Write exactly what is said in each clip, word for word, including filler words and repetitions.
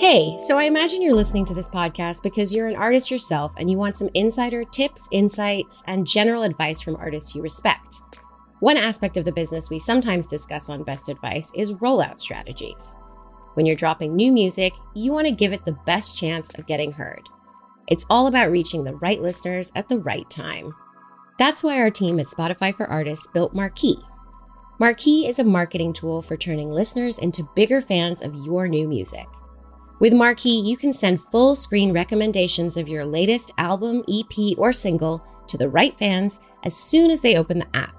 Hey, so I imagine you're listening to this podcast because you're an artist yourself and you want some insider tips, insights, and general advice from artists you respect. One aspect of the business we sometimes discuss on Best Advice is rollout strategies. When you're dropping new music, you want to give it the best chance of getting heard. It's all about reaching the right listeners at the right time. That's why our team at Spotify for Artists built Marquee. Marquee is a marketing tool for turning listeners into bigger fans of your new music. With Marquee, you can send full screen recommendations of your latest album, E P, or single to the right fans as soon as they open the app.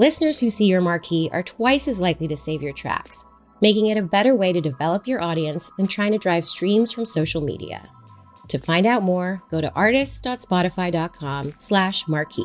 Listeners who see your Marquee are twice as likely to save your tracks, making it a better way to develop your audience than trying to drive streams from social media. To find out more, go to artists.spotify.com slash marquee.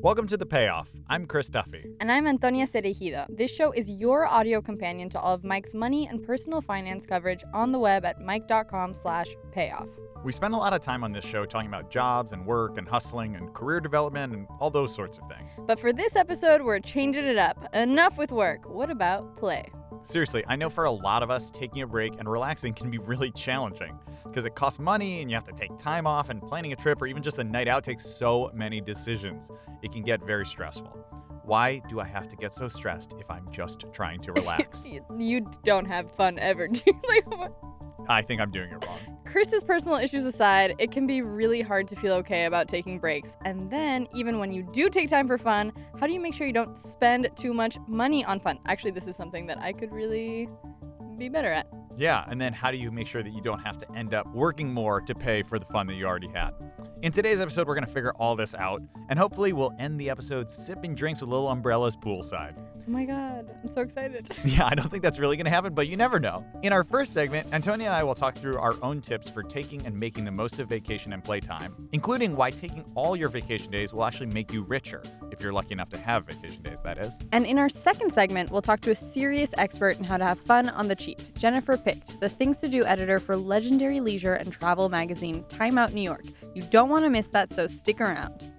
Welcome to The Payoff. I'm Chris Duffy. And I'm Antonia Cerejido. This show is your audio companion to all of Mike's money and personal finance coverage on the web at mike.com slash payoff. We spend a lot of time on this show talking about jobs and work and hustling and career development and all those sorts of things. But for this episode, we're changing it up. Enough with work. What about play? Seriously, I know for a lot of us, taking a break and relaxing can be really challenging because it costs money and you have to take time off, and planning a trip or even just a night out takes so many decisions. It can get very stressful. Why do I have to get so stressed if I'm just trying to relax? You don't have fun ever, do you? Like, what? I think I'm doing it wrong. Chris's personal issues aside, it can be really hard to feel okay about taking breaks. And then, even when you do take time for fun, how do you make sure you don't spend too much money on fun? Actually, this is something that I could really be better at. Yeah, and then how do you make sure that you don't have to end up working more to pay for the fun that you already had? In today's episode, we're going to figure all this out, and hopefully we'll end the episode sipping drinks with little umbrellas poolside. Oh my God, I'm so excited. Yeah, I don't think that's really going to happen, but you never know. In our first segment, Antonia and I will talk through our own tips for taking and making the most of vacation and playtime, including why taking all your vacation days will actually make you richer, if you're lucky enough to have vacation days, that is. And in our second segment, we'll talk to a serious expert in how to have fun on the cheap, Jennifer Picht, the Things to Do editor for legendary leisure and travel magazine Time Out New York. You don't want to miss that, so stick around.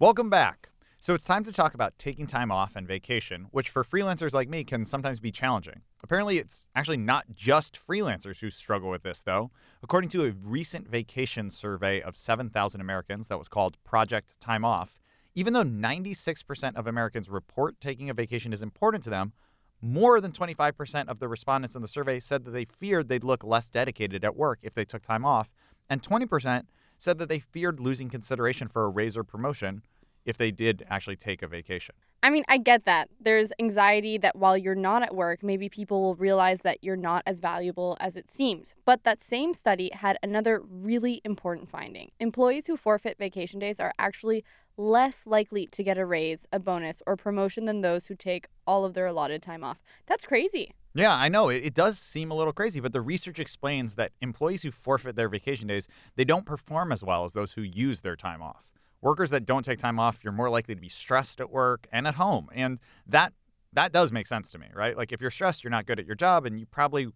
Welcome back. So it's time to talk about taking time off and vacation, which for freelancers like me can sometimes be challenging. Apparently, it's actually not just freelancers who struggle with this, though. According to a recent vacation survey of seven thousand Americans that was called Project Time Off, even though ninety-six percent of Americans report taking a vacation is important to them, more than twenty-five percent of the respondents in the survey said that they feared they'd look less dedicated at work if they took time off, and twenty percent said that they feared losing consideration for a raise or promotion if they did actually take a vacation. I mean, I get that. There's anxiety that while you're not at work, maybe people will realize that you're not as valuable as it seems. But that same study had another really important finding. Employees who forfeit vacation days are actually less likely to get a raise, a bonus, or promotion than those who take all of their allotted time off. That's crazy. Yeah, I know. It, it does seem a little crazy, but the research explains that employees who forfeit their vacation days, they don't perform as well as those who use their time off. Workers that don't take time off, you're more likely to be stressed at work and at home. And that that does make sense to me, right? Like, if you're stressed, you're not good at your job, and you probably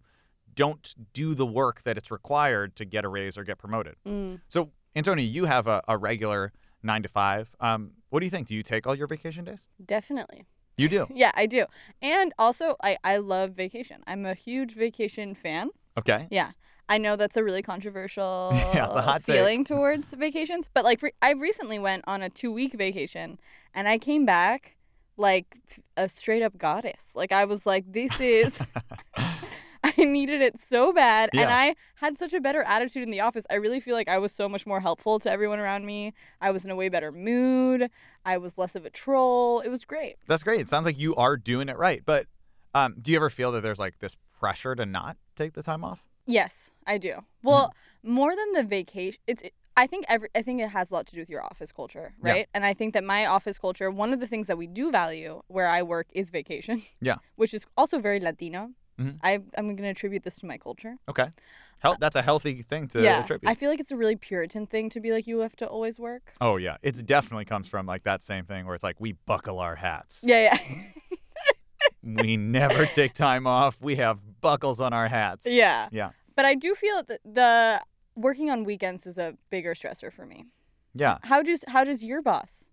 don't do the work that it's required to get a raise or get promoted. Mm. So, Antonia, you have a, a regular nine to five. Um, what do you think? Do you take all your vacation days? Definitely. You do? Yeah, I do. And also, I, I love vacation. I'm a huge vacation fan. Okay. Yeah. I know that's a really controversial yeah, it's a hot feeling take. Towards vacations. But, like, re- I recently went on a two-week vacation, and I came back like a straight-up goddess. Like, I was like, this is... I needed it so bad, yeah. And I had such a better attitude in the office. I really feel like I was so much more helpful to everyone around me. I was in a way better mood. I was less of a troll. It was great. That's great. It sounds like you are doing it right. But um, do you ever feel that there's, like, this pressure to not take the time off? Yes, I do. Well, mm-hmm. more than the vacation, it's... It, I think every I think it has a lot to do with your office culture, right? Yeah. And I think that my office culture, one of the things that we do value where I work is vacation. Yeah. Which is also very Latino. Mm-hmm. I, I'm going to attribute this to my culture. Okay. Hel- that's a healthy thing to yeah. attribute. I feel like it's a really Puritan thing to be like, you have to always work. Oh, yeah. It definitely comes from like that same thing where it's like, we buckle our hats. Yeah, yeah. We never take time off. We have buckles on our hats. Yeah. Yeah. But I do feel that the working on weekends is a bigger stressor for me. Yeah. How does how does your boss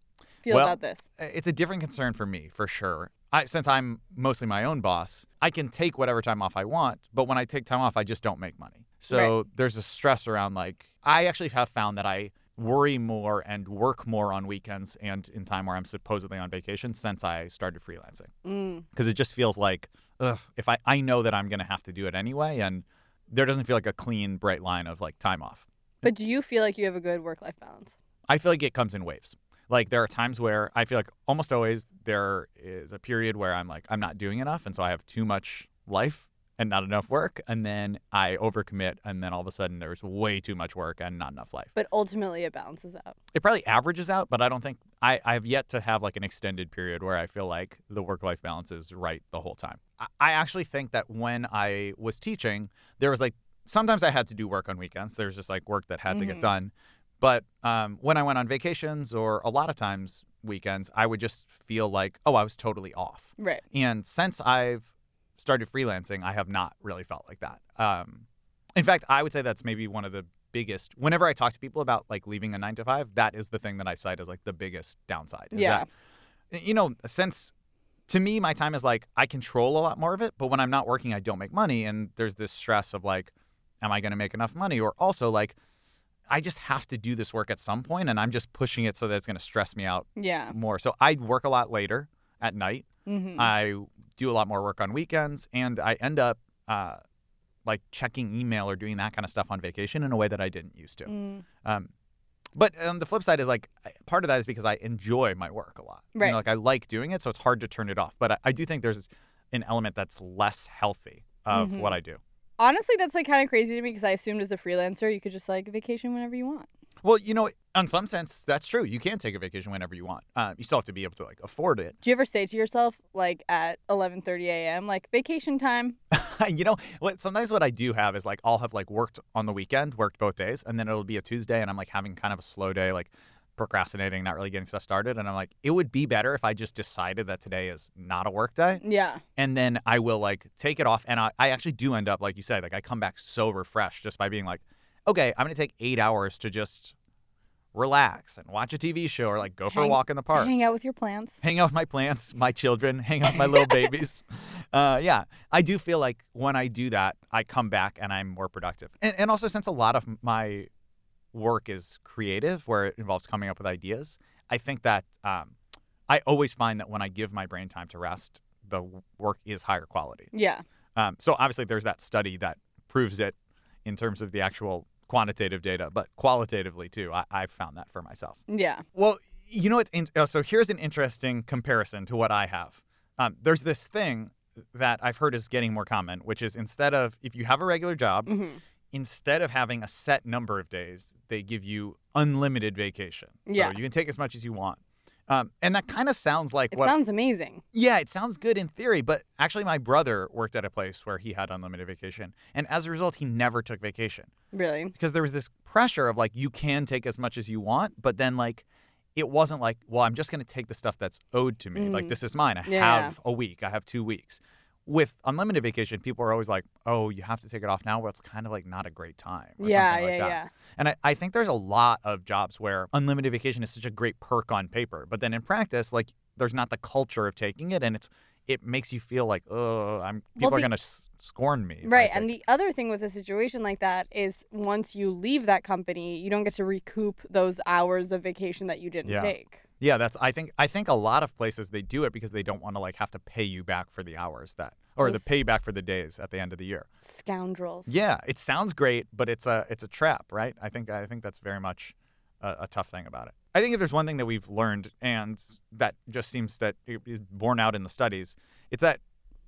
feel well, about this? It's a different concern for me, for sure. I, since I'm mostly my own boss, I can take whatever time off I want. But when I take time off, I just don't make money. So right. there's a stress around, like, I actually have found that I worry more and work more on weekends and in time where I'm supposedly on vacation since I started freelancing. Because mm. it just feels like, ugh, if I, I know that I'm going to have to do it anyway. And there doesn't feel like a clean, bright line of, like, time off. But do you feel like you have a good work-life balance? I feel like it comes in waves. Like, there are times where I feel like almost always there is a period where I'm like, I'm not doing enough. And so I have too much life and not enough work. And then I overcommit. And then all of a sudden there's way too much work and not enough life. But ultimately it balances out. It probably averages out. But I don't think I, I've yet to have like an extended period where I feel like the work-life balance is right the whole time. I, I actually think that when I was teaching, there was like sometimes I had to do work on weekends. There was just like work that had mm-hmm. to get done. But um, when I went on vacations or a lot of times weekends, I would just feel like, oh, I was totally off. Right. And since I've started freelancing, I have not really felt like that. Um, in fact, I would say that's maybe one of the biggest. Whenever I talk to people about like leaving a nine to five, that is the thing that I cite as like the biggest downside. Is yeah. That, you know, since to me, my time is like I control a lot more of it. But when I'm not working, I don't make money. And there's this stress of like, am I going to make enough money? Or also like, I just have to do this work at some point, and I'm just pushing it so that it's going to stress me out yeah. more. So I work a lot later at night. Mm-hmm. I do a lot more work on weekends, and I end up uh, like checking email or doing that kind of stuff on vacation in a way that I didn't used to. Mm. Um, but on the flip side is like part of that is because I enjoy my work a lot. Right. You know, like I like doing it, so it's hard to turn it off. But I, I do think there's an element that's less healthy of mm-hmm. what I do. Honestly, that's like kind of crazy to me because I assumed as a freelancer, you could just like vacation whenever you want. Well, you know, in some sense, that's true. You can take a vacation whenever you want. Uh, you still have to be able to like afford it. Do you ever say to yourself like at eleven thirty a.m., like vacation time? You know, what, sometimes what I do have is like I'll have like worked on the weekend, worked both days, and then it'll be a Tuesday and I'm like having kind of a slow day, like procrastinating, not really getting stuff started. And I'm like, it would be better if I just decided that today is not a work day. Yeah. And then I will like take it off. And I, I actually do end up, like you said, like I come back so refreshed just by being like, okay, I'm going to take eight hours to just relax and watch a T V show or like go for hang, a walk in the park. Hang out with your plants. Hang out with my plants, my children, hang out with my little babies. Uh, yeah. I do feel like when I do that, I come back and I'm more productive. And, and also since a lot of my work is creative where it involves coming up with ideas, I think that um, I always find that when I give my brain time to rest, the work is higher quality. Yeah. Um, so obviously there's that study that proves it in terms of the actual quantitative data, but qualitatively too, I- I've found that for myself. Yeah. Well, you know what? In- oh, so here's an interesting comparison to what I have. Um, there's this thing that I've heard is getting more common, which is instead of, if you have a regular job, mm-hmm. instead of having a set number of days, they give you unlimited vacation. So yeah. you can take as much as you want. Um, and that kind of sounds like it what... It sounds amazing. Yeah, it sounds good in theory. But actually, my brother worked at a place where he had unlimited vacation. And as a result, he never took vacation. Really? Because there was this pressure of like, you can take as much as you want. But then like, it wasn't like, well, I'm just going to take the stuff that's owed to me. Mm. Like, this is mine. I yeah. have a week. I have two weeks. With unlimited vacation, people are always like, oh, you have to take it off now. Well, it's kind of like not a great time. Or yeah, something like yeah, that. yeah. And I, I think there's a lot of jobs where unlimited vacation is such a great perk on paper. But then in practice, like there's not the culture of taking it. And it's it makes you feel like, oh, I'm people well, the, are going to s- scorn me. Right. And the other thing with a situation like that is once you leave that company, you don't get to recoup those hours of vacation that you didn't yeah. take. Yeah, that's I think I think a lot of places they do it because they don't want to like have to pay you back for the hours that or Those the payback for the days at the end of the year. Scoundrels. Yeah, it sounds great, but it's a it's a trap, right? I think I think that's very much a, a tough thing about it. I think if there's one thing that we've learned and that just seems that is borne out in the studies, it's that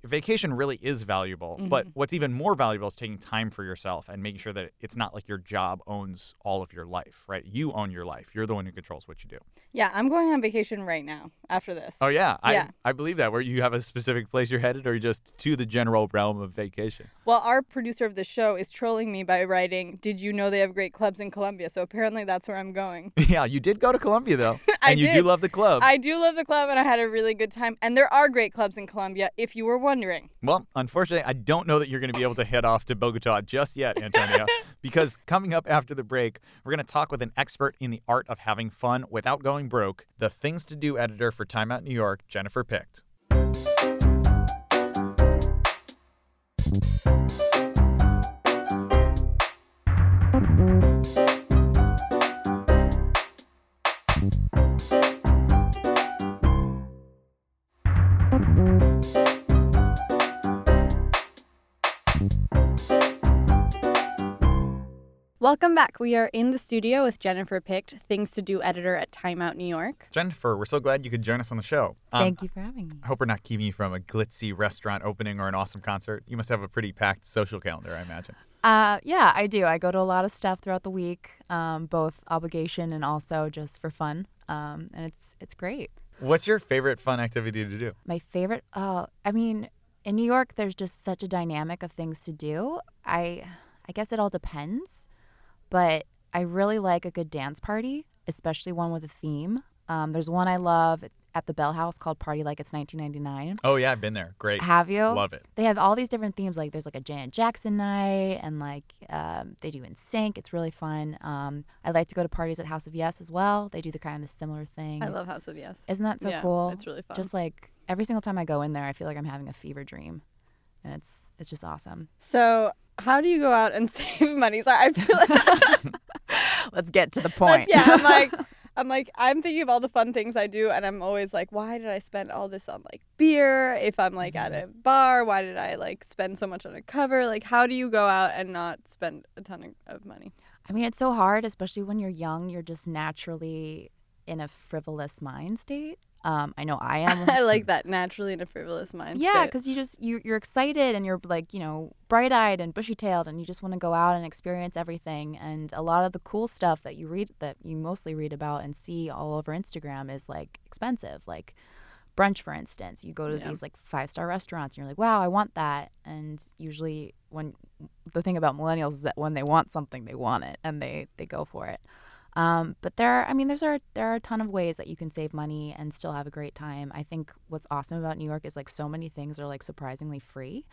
vacation really is valuable, mm-hmm. but what's even more valuable is taking time for yourself and making sure that it's not like your job owns all of your life, right? You own your life. You're the one who controls what you do. Yeah, I'm going on vacation right now after this. Oh, yeah. yeah. I, I believe that. Where you have a specific place you're headed or you're just to the general realm of vacation? Well, our producer of the show is trolling me by writing, did you know they have great clubs in Columbia? So apparently that's where I'm going. Yeah, you did go to Columbia, though. I and you did. do love the club. I do love the club, and I had a really good time. And there are great clubs in Columbia, if you were wondering. Well, unfortunately, I don't know that you're going to be able to head off to Bogota just yet, Antonia, because coming up after the break, we're going to talk with an expert in the art of having fun without going broke, the Things to Do editor for Time Out New York, Jennifer Picht. Welcome back. We are in the studio with Jennifer Picht, Things to Do editor at Time Out New York. Jennifer, we're so glad you could join us on the show. Um, Thank you for having me. I hope we're not keeping you from a glitzy restaurant opening or an awesome concert. You must have a pretty packed social calendar, I imagine. Uh, yeah, I do. I go to a lot of stuff throughout the week, um, both obligation and also just for fun, um, and it's it's great. What's your favorite fun activity to do? My favorite? Uh, I mean, in New York, there's just such a dynamic of things to do. I I guess it all depends. But I really like a good dance party, especially one with a theme. Um, there's one I love at the Bell House called Party Like It's nineteen ninety-nine. Oh, yeah. I've been there. Great. Have you? Love it. They have all these different themes. Like there's like a Janet Jackson night and like um, they do NSYNC. It's really fun. Um, I like to go to parties at House of Yes as well. They do the kind of the similar thing. I love House of Yes. Isn't that so yeah, cool? It's really fun. Just like every single time I go in there, I feel like I'm having a fever dream. And it's it's just awesome. So how do you go out and save money? So I feel like let's get to the point. That's, yeah, I'm like, I'm like, I'm thinking of all the fun things I do, and I'm always like, why did I spend all this on like beer? If I'm like mm-hmm. at a bar, why did I like spend so much on a cover? Like, how do you go out and not spend a ton of, of money? I mean, it's so hard, especially when you're young. You're just naturally in a frivolous mind state. Um, I know I am. I like that, naturally in a frivolous mind. Yeah, because you just you you're excited and you're like, you know, bright-eyed and bushy-tailed, and you just want to go out and experience everything. And a lot of the cool stuff that you read, that you mostly read about and see all over Instagram, is like expensive, like brunch, for instance. You go to yeah. these like five-star restaurants, and you're like, wow, I want that. And usually, when the thing about millennials is that when they want something, they want it, and they they go for it. Um, but there are, I mean, there's are, there are a ton of ways that you can save money and still have a great time. I think what's awesome about New York is like so many things are like surprisingly free.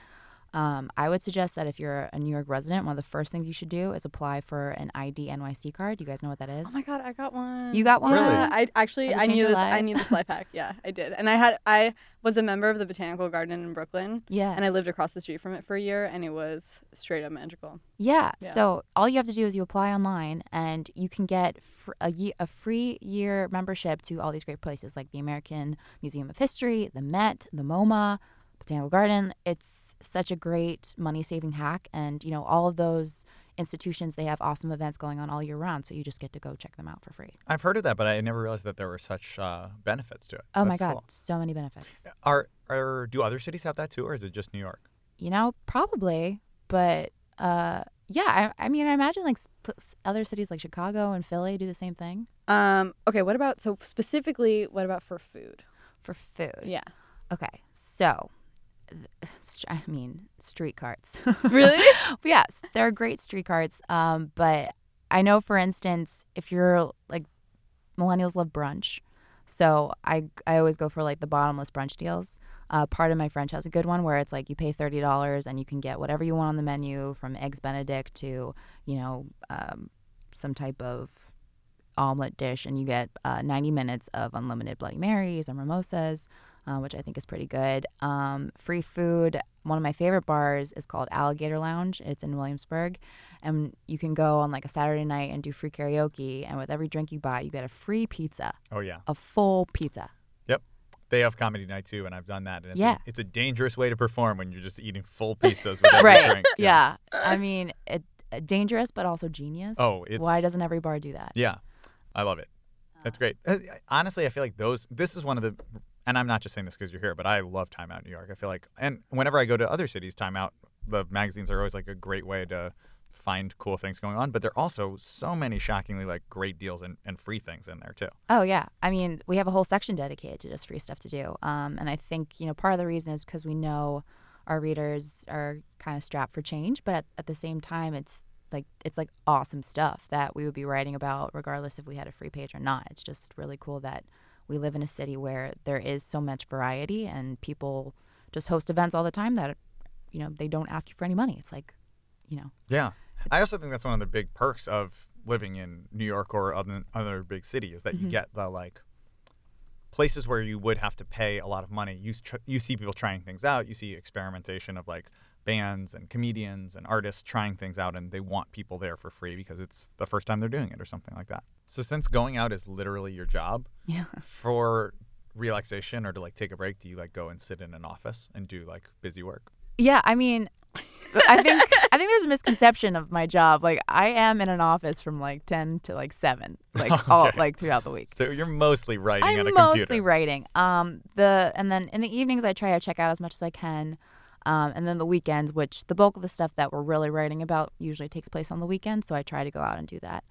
Um, I would suggest that if you're a New York resident, one of the first things you should do is apply for an I D N Y C card. You guys know what that is? Oh my God, I got one. You got one? Really? Yeah, I actually, I knew this, I knew this life hack. Yeah, I did. And I had, I was a member of the Botanical Garden in Brooklyn. Yeah. And I lived across the street from it for a year, and it was straight up magical. Yeah. yeah. So all you have to do is you apply online, and you can get fr- a, ye- a free year membership to all these great places like the American Museum of History, the Met, the MoMA, Botanical Garden. It's such a great money-saving hack, and you know all of those institutions, they have awesome events going on all year round, so you just get to go check them out for free. I've heard of that, but I never realized that there were such uh, benefits to it. Oh That's my God, cool. So many benefits. Are are do other cities have that too, or is it just New York? You know, probably, but uh, yeah, I, I mean, I imagine like other cities like Chicago and Philly do the same thing. Um, okay, what about so specifically? What about for food? For food, yeah. Okay, so. I mean, street carts. Really? Yes, there are great street carts. Um, but I know, for instance, if you're like millennials love brunch, so I I always go for like the bottomless brunch deals. Uh, part of my French has a good one where it's like you pay thirty dollars and you can get whatever you want on the menu, from eggs Benedict to you know um, some type of omelet dish, and you get uh, ninety minutes of unlimited Bloody Marys and mimosas. Uh, which I think is pretty good. Um, free food. One of my favorite bars is called Alligator Lounge. It's in Williamsburg. And you can go on like a Saturday night and do free karaoke. And with every drink you buy, you get a free pizza. Oh, yeah. A full pizza. Yep. They have comedy night, too, and I've done that. And it's, yeah. a, it's a dangerous way to perform when you're just eating full pizzas with every right. drink. Yeah. yeah. I mean, it, dangerous but also genius. Oh, it's... Why doesn't every bar do that? Yeah. I love it. That's great. Honestly, I feel like those... This is one of the... And I'm not just saying this because you're here, but I love Time Out New York. I feel like, and whenever I go to other cities, Time Out, the magazines are always like a great way to find cool things going on. But there are also so many shockingly like great deals and, and free things in there too. Oh yeah, I mean we have a whole section dedicated to just free stuff to do. Um, and I think you know part of the reason is because we know our readers are kind of strapped for change, but at, at the same time, it's like it's like awesome stuff that we would be writing about regardless if we had a free page or not. It's just really cool that we live in a city where there is so much variety and people just host events all the time that, you know, they don't ask you for any money. It's like, you know. Yeah. I also think that's one of the big perks of living in New York or other, other big city is that mm-hmm. you get the, like, places where you would have to pay a lot of money. You tr- you see people trying things out. You see experimentation of, like, bands and comedians and artists trying things out, and they want people there for free because it's the first time they're doing it or something like that. So since going out is literally your job, yeah. for relaxation or to, like, take a break, do you, like, go and sit in an office and do, like, busy work? Yeah, I mean, I think I think there's a misconception of my job. Like, I am in an office from like ten to like seven, like okay. all like throughout the week. So you're mostly writing I'm at a computer. I'm mostly writing. Um, the and then in the evenings I try to check out as much as I can, um, and then the weekends, which the bulk of the stuff that we're really writing about usually takes place on the weekend. So I try to go out and do that.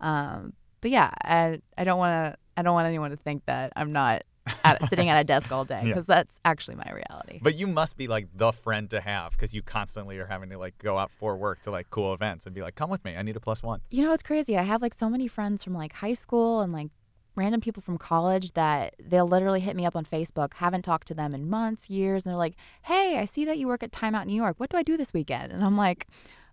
Um, but yeah, I I don't want to I don't want anyone to think that I'm not. At, sitting at a desk all day because yeah. that's actually my reality. But you must be like the friend to have because you constantly are having to like go out for work to like cool events and be like, come with me. I need a plus one. You know, it's crazy. I have like so many friends from like high school and like random people from college that they'll literally hit me up on Facebook. Haven't talked to them in months, years. And they're like, hey, I see that you work at Time Out New York. What do I do this weekend? And I'm like,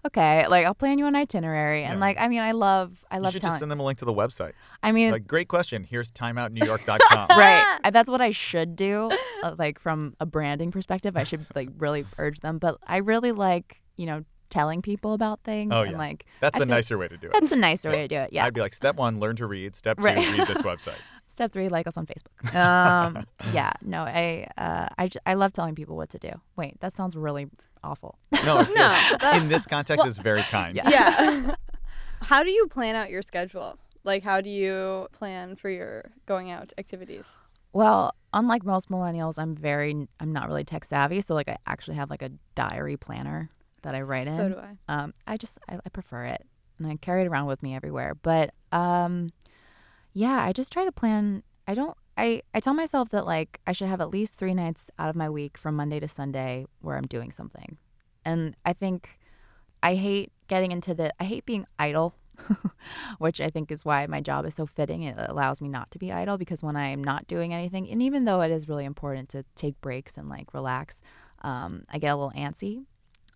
okay, like I'll plan you an itinerary. And yeah. like, I mean, I love, I love. You should talent. Just send them a link to the website. I mean, like, great question. Here's time out new york dot com. Right. That's what I should do. Like from a branding perspective, I should like really urge them. But I really like, you know, telling people about things. Oh, and yeah. like, that's I the nicer like, way to do it. That's the nicer way to do it. Yeah. I'd be like, step one, learn to read. Step two, right. read this website. Step three, like us on Facebook. Um, yeah, no, I uh, I, j- I love telling people what to do. Wait, that sounds really awful. No, no that, in this context, well, it's very kind. Yeah. yeah. How do you plan out your schedule? Like, how do you plan for your going out activities? Well, unlike most millennials, I'm very I'm not really tech savvy, so like I actually have like a diary planner that I write in. So do I. Um, I just I, I prefer it, and I carry it around with me everywhere. But um. Yeah, I just try to plan. I don't, I, I tell myself that like I should have at least three nights out of my week from Monday to Sunday where I'm doing something. And I think I hate getting into the, I hate being idle, which I think is why my job is so fitting. It allows me not to be idle because when I'm not doing anything, and even though it is really important to take breaks and like relax, um, I get a little antsy.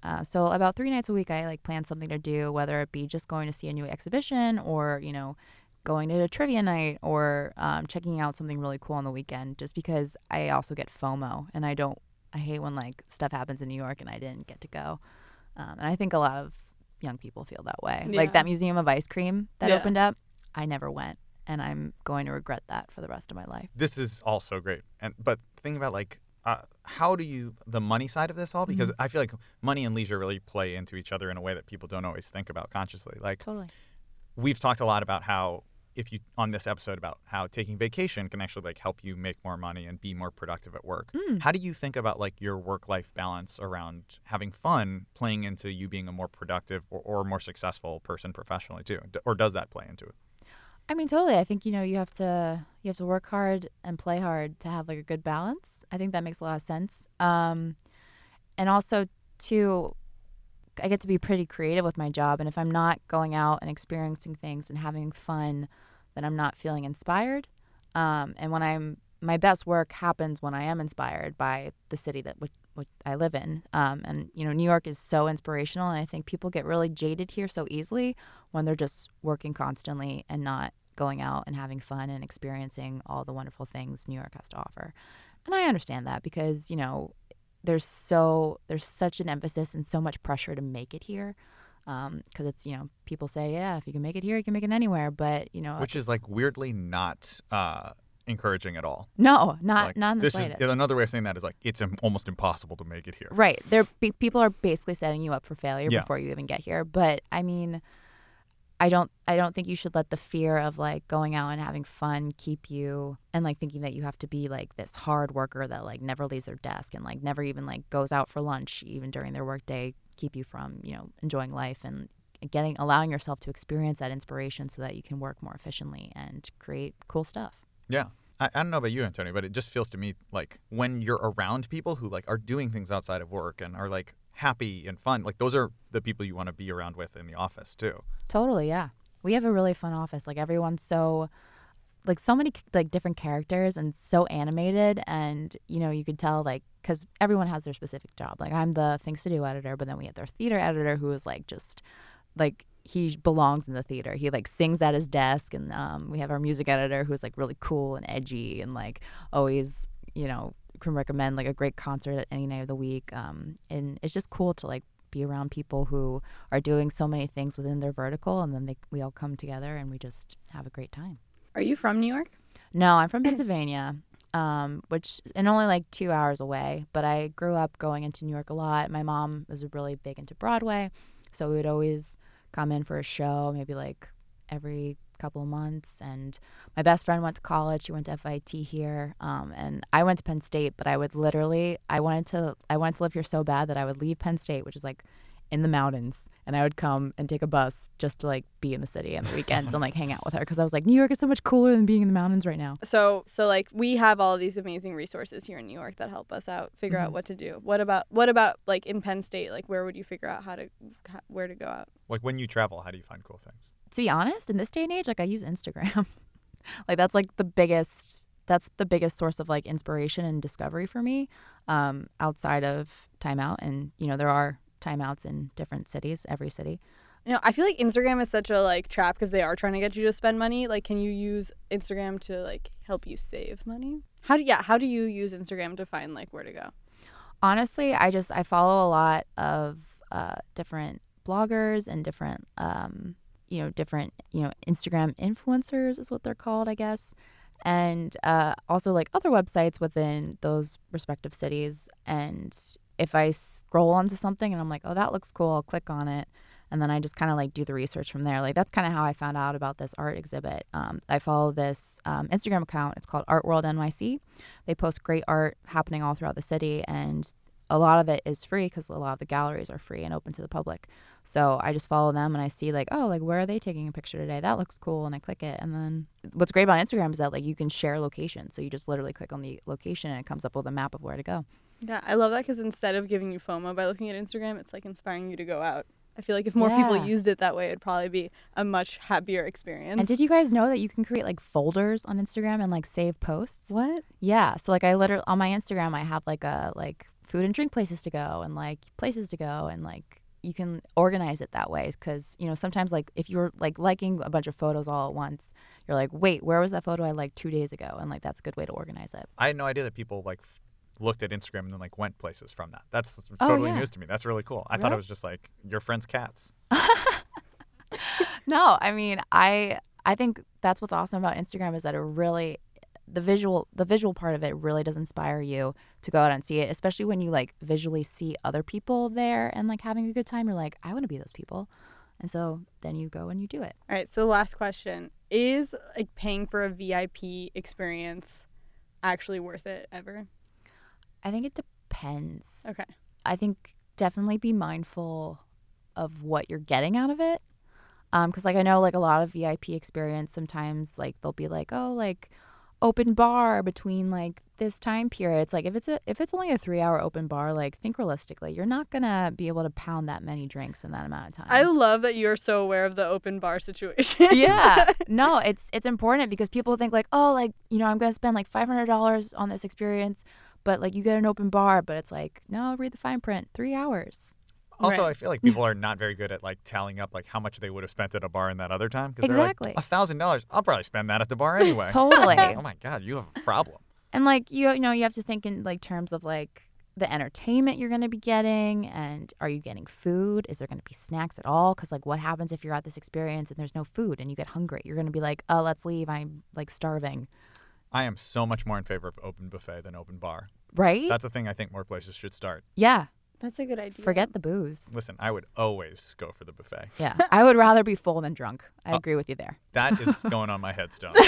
Uh, so about three nights a week, I like plan something to do, whether it be just going to see a new exhibition or, you know, going to a trivia night or um, checking out something really cool on the weekend just because I also get FOMO and I don't, I hate when like stuff happens in New York and I didn't get to go. Um, and I think a lot of young people feel that way. Yeah. Like that Museum of Ice Cream that yeah. opened up, I never went and I'm going to regret that for the rest of my life. This is also great. And but think about like, uh, how do you, the money side of this all? Because mm-hmm. I feel like money and leisure really play into each other in a way that people don't always think about consciously. Like totally. We've talked a lot about how, if you on this episode about how taking vacation can actually like help you make more money and be more productive at work. Mm. How do you think about like your work-life balance around having fun playing into you being a more productive or, or more successful person professionally too? D- or does that play into it? I mean, totally. I think, you know, you have to you have to work hard and play hard to have like a good balance. I think that makes a lot of sense. Um, and also too, I get to be pretty creative with my job. And if I'm not going out and experiencing things and having fun, then I'm not feeling inspired. Um, and when I'm, my best work happens when I am inspired by the city that which, which I live in. Um, and, you know, New York is so inspirational. And I think people get really jaded here so easily when they're just working constantly and not going out and having fun and experiencing all the wonderful things New York has to offer. And I understand that because, you know, There's so there's such an emphasis and so much pressure to make it here, because um, it's you know people say yeah if you can make it here you can make it anywhere, but you know which is like weirdly not uh, encouraging at all. No, not like, not in the this slightest. Is another way of saying that is like it's im- almost impossible to make it here. Right, there be- people are basically setting you up for failure yeah. before you even get here. But I mean, I don't I don't think you should let the fear of like going out and having fun keep you and like thinking that you have to be like this hard worker that like never leaves their desk and like never even like goes out for lunch even during their workday keep you from, you know, enjoying life and getting allowing yourself to experience that inspiration so that you can work more efficiently and create cool stuff. Yeah. I, I don't know about you, Antonio, but it just feels to me like when you're around people who like are doing things outside of work and are like happy and fun, like those are the people you want to be around with in the office too. Totally, yeah. We have a really fun office. Like everyone's so like so many like different characters and so animated, and you know you could tell like because everyone has their specific job. Like I'm the things to do editor, but then we had our theater editor who was like just like he belongs in the theater. He like sings at his desk, and um, we have our music editor who's like really cool and edgy and like always you know can recommend like a great concert at any night of the week. Um, and it's just cool to like be around people who are doing so many things within their vertical, and then they, we all come together and we just have a great time. Are you from New York? No, I'm from Pennsylvania, um, which and only like two hours away. But I grew up going into New York a lot. My mom was really big into Broadway, so we would always come in for a show, maybe like every couple of months. And my best friend went to college. She went to F I T here, um, and I went to Penn State. But I would literally, I wanted to, I wanted to live here so bad that I would leave Penn State, which is like in the mountains, and I would come and take a bus just to like be in the city on the weekends and like hang out with her, because I was like, New York is so much cooler than being in the mountains right now. So so like we have all of these amazing resources here in New York that help us out figure mm-hmm. out what to do. What about what about like in Penn State, like where would you figure out how to how, where to go out? Like when you travel, how do you find cool things? To be honest, in this day and age, like I use Instagram. Like that's like the biggest that's the biggest source of like inspiration and discovery for me, um, outside of Time Out. And you know there are timeouts in different cities, every city. You know, I feel like Instagram is such a like trap because they are trying to get you to spend money. Like, can you use Instagram to like help you save money? How do yeah? How do you use Instagram to find like where to go? Honestly, I just I follow a lot of uh, different bloggers and different um, you know different you know Instagram influencers is what they're called, I guess, and uh, also like other websites within those respective cities. And if I scroll onto something and I'm like, oh, that looks cool, I'll click on it. And then I just kind of like do the research from there. Like that's kind of how I found out about this art exhibit. Um, I follow this um, Instagram account. It's called Art World N Y C. They post great art happening all throughout the city. And a lot of it is free because a lot of the galleries are free and open to the public. So I just follow them and I see like, oh, like where are they taking a picture today? That looks cool. And I click it. And then what's great about Instagram is that like you can share locations. So you just literally click on the location and it comes up with a map of where to go. Yeah, I love that because instead of giving you FOMO by looking at Instagram, it's like inspiring you to go out. I feel like if more yeah. people used it that way, it'd probably be a much happier experience. And did you guys know that you can create like folders on Instagram and like save posts? What? Yeah. So like I literally on my Instagram, I have like a like food and drink places to go and like places to go and like you can organize it that way because, you know, sometimes like if you're like liking a bunch of photos all at once, you're like, wait, where was that photo I liked two days ago? And like that's a good way to organize it. I had no idea that people like f- looked at Instagram and then like went places from that. That's totally oh, yeah. news to me. That's really cool. I really? thought it was just like your friend's cats. No, I mean, I I think that's what's awesome about Instagram is that it really the visual the visual part of it really does inspire you to go out and see it, especially when you like visually see other people there and like having a good time. You're like, I want to be those people. And so then you go and you do it. All right. So last question is like paying for a V I P experience actually worth it ever? I think it depends. Okay. I think definitely be mindful of what you're getting out of it. Um, 'cause like I know like a lot of V I P experience sometimes like they'll be like, oh, like open bar between like this time period. It's like if it's a if it's only a three hour open bar, like think realistically, you're not gonna be able to pound that many drinks in that amount of time. I love that you're so aware of the open bar situation. Yeah, no, it's it's important because people think like, oh, like you know, I'm gonna spend like five hundred dollars on this experience. But, like, you get an open bar, but it's like, no, read the fine print, three hours. Also, right. I feel like people are not very good at, like, tallying up, like, how much they would have spent at a bar in that other time. Because exactly. They're like, one thousand dollars, I'll probably spend that at the bar anyway. Totally. Like, oh, my God, you have a problem. And, like, you, you know, you have to think in, like, terms of, like, the entertainment you're going to be getting and are you getting food? Is there going to be snacks at all? Because, like, what happens if you're at this experience and there's no food and you get hungry? You're going to be like, oh, let's leave. I'm, like, starving. I am so much more in favor of open buffet than open bar. Right? That's a thing I think more places should start. Yeah. That's a good idea. Forget the booze. Listen, I would always go for the buffet. Yeah. I would rather be full than drunk. I uh, agree with you there. That is going on my headstone. Yes.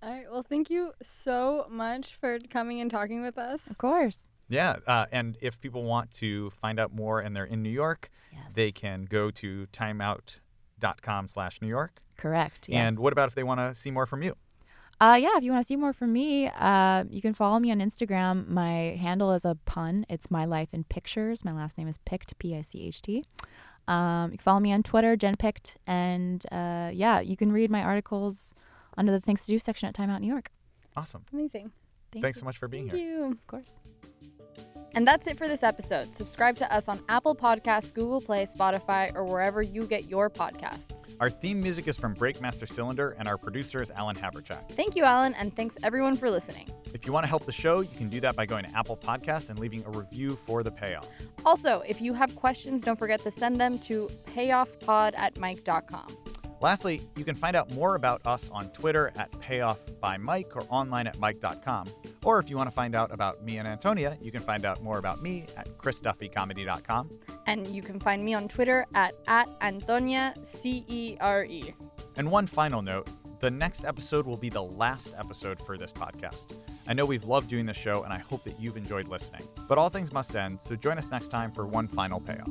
All right. Well, thank you so much for coming and talking with us. Of course. Yeah. Uh, and if people want to find out more and they're in New York, yes. They can go to Time Out time out dot com slash New York. Correct. Yes. And what about if they want to see more from you? Uh, yeah, if you want to see more from me, uh, you can follow me on Instagram. My handle is a pun. It's My Life in Pictures. My last name is Picht, P I C H T. Um, you can follow me on Twitter, Jen Picht. And uh, yeah, you can read my articles under the Things to Do section at Time Out New York. Awesome. Amazing. Thank Thanks you. so much for being Thank here. Thank you. Of course. And that's it for this episode. Subscribe to us on Apple Podcasts, Google Play, Spotify, or wherever you get your podcasts. Our theme music is from Breakmaster Cylinder, and our producer is Alan Haverchak. Thank you, Alan, and thanks everyone for listening. If you want to help the show, you can do that by going to Apple Podcasts and leaving a review for The Payoff. Also, if you have questions, don't forget to send them to payoff pod at mike dot com. Lastly, you can find out more about us on Twitter at payoffbymike or online at mike dot com. Or if you want to find out about me and Antonia, you can find out more about me at chris duffy comedy dot com. And you can find me on Twitter at, at Antonia C E R E. And one final note, the next episode will be the last episode for this podcast. I know we've loved doing this show, and I hope that you've enjoyed listening. But all things must end, so join us next time for one final payoff.